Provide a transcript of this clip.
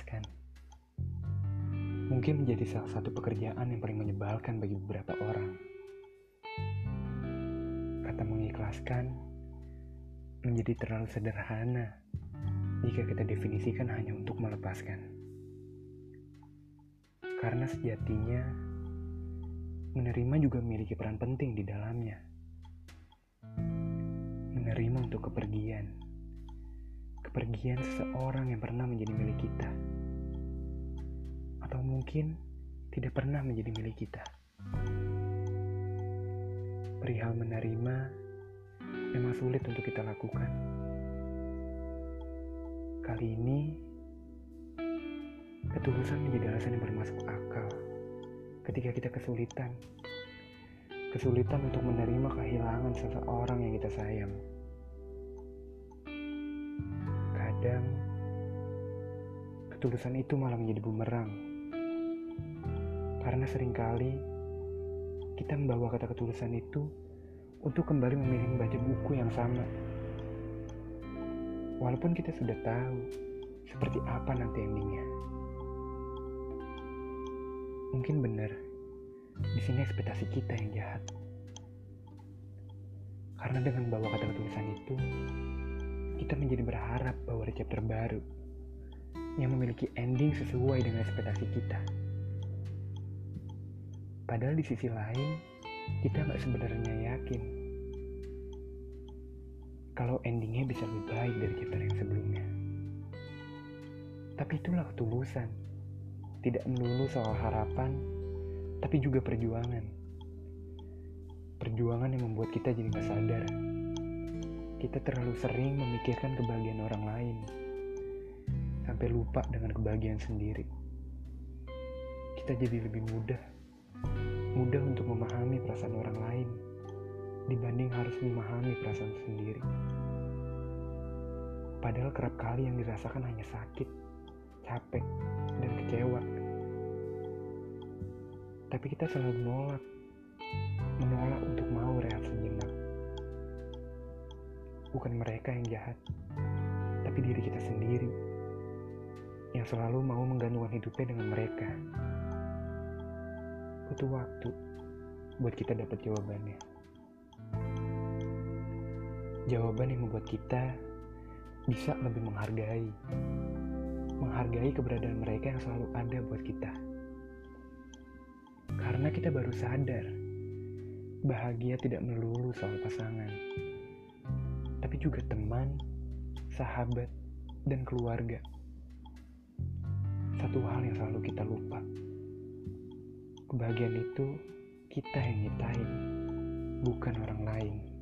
menjelaskan. Mungkin menjadi salah satu pekerjaan yang paling menyebalkan bagi beberapa orang. Kata mengikhlaskan menjadi terlalu sederhana jika kita definisikan hanya untuk melepaskan. Karena sejatinya, menerima juga memiliki peran penting di dalamnya. Menerima untuk kepergian seseorang yang pernah menjadi milik kita. Atau mungkin tidak pernah menjadi milik kita. Perihal menerima memang sulit untuk kita lakukan. Kali ini, ketulusan menjadi alasan yang bermasuk akal ketika kita kesulitan. Kesulitan untuk menerima kehilangan seseorang yang kita sayang. Kadang, ketulusan itu malah menjadi bumerang. Karena seringkali kita membawa kata ketulusan itu untuk kembali memilih membaca buku yang sama. Walaupun kita sudah tahu seperti apa nanti endingnya. Mungkin benar, di sini ekspektasi kita yang jahat. Karena dengan membawa kata ketulusan itu, kita menjadi berharap bahwa ada chapter baru yang memiliki ending sesuai dengan ekspektasi kita. Padahal di sisi lain, kita gak sebenarnya yakin kalau endingnya bisa lebih baik dari chapter yang sebelumnya. Tapi itulah ketulusan. Tidak melulu soal harapan, tapi juga perjuangan. Perjuangan yang membuat kita jadi gak sadar. Kita terlalu sering memikirkan kebahagiaan orang lain, sampai lupa dengan kebahagiaan sendiri. Kita jadi lebih mudah untuk memahami perasaan orang lain dibanding harus memahami perasaan sendiri. Padahal kerap kali yang dirasakan hanya sakit, capek, dan kecewa. Tapi kita selalu menolak untuk mau rehat sejenak. Bukan mereka yang jahat, tapi diri kita sendiri yang selalu mau menggantungkan hidupnya dengan mereka. Butuh waktu buat kita dapat jawabannya. Jawaban yang membuat kita bisa lebih menghargai keberadaan mereka yang selalu ada buat kita. Karena kita baru sadar, bahagia tidak melulu soal pasangan, tapi juga teman, sahabat, dan keluarga. Satu hal yang selalu kita lupa. Kebahagiaan itu kita yang nyiptain, bukan orang lain.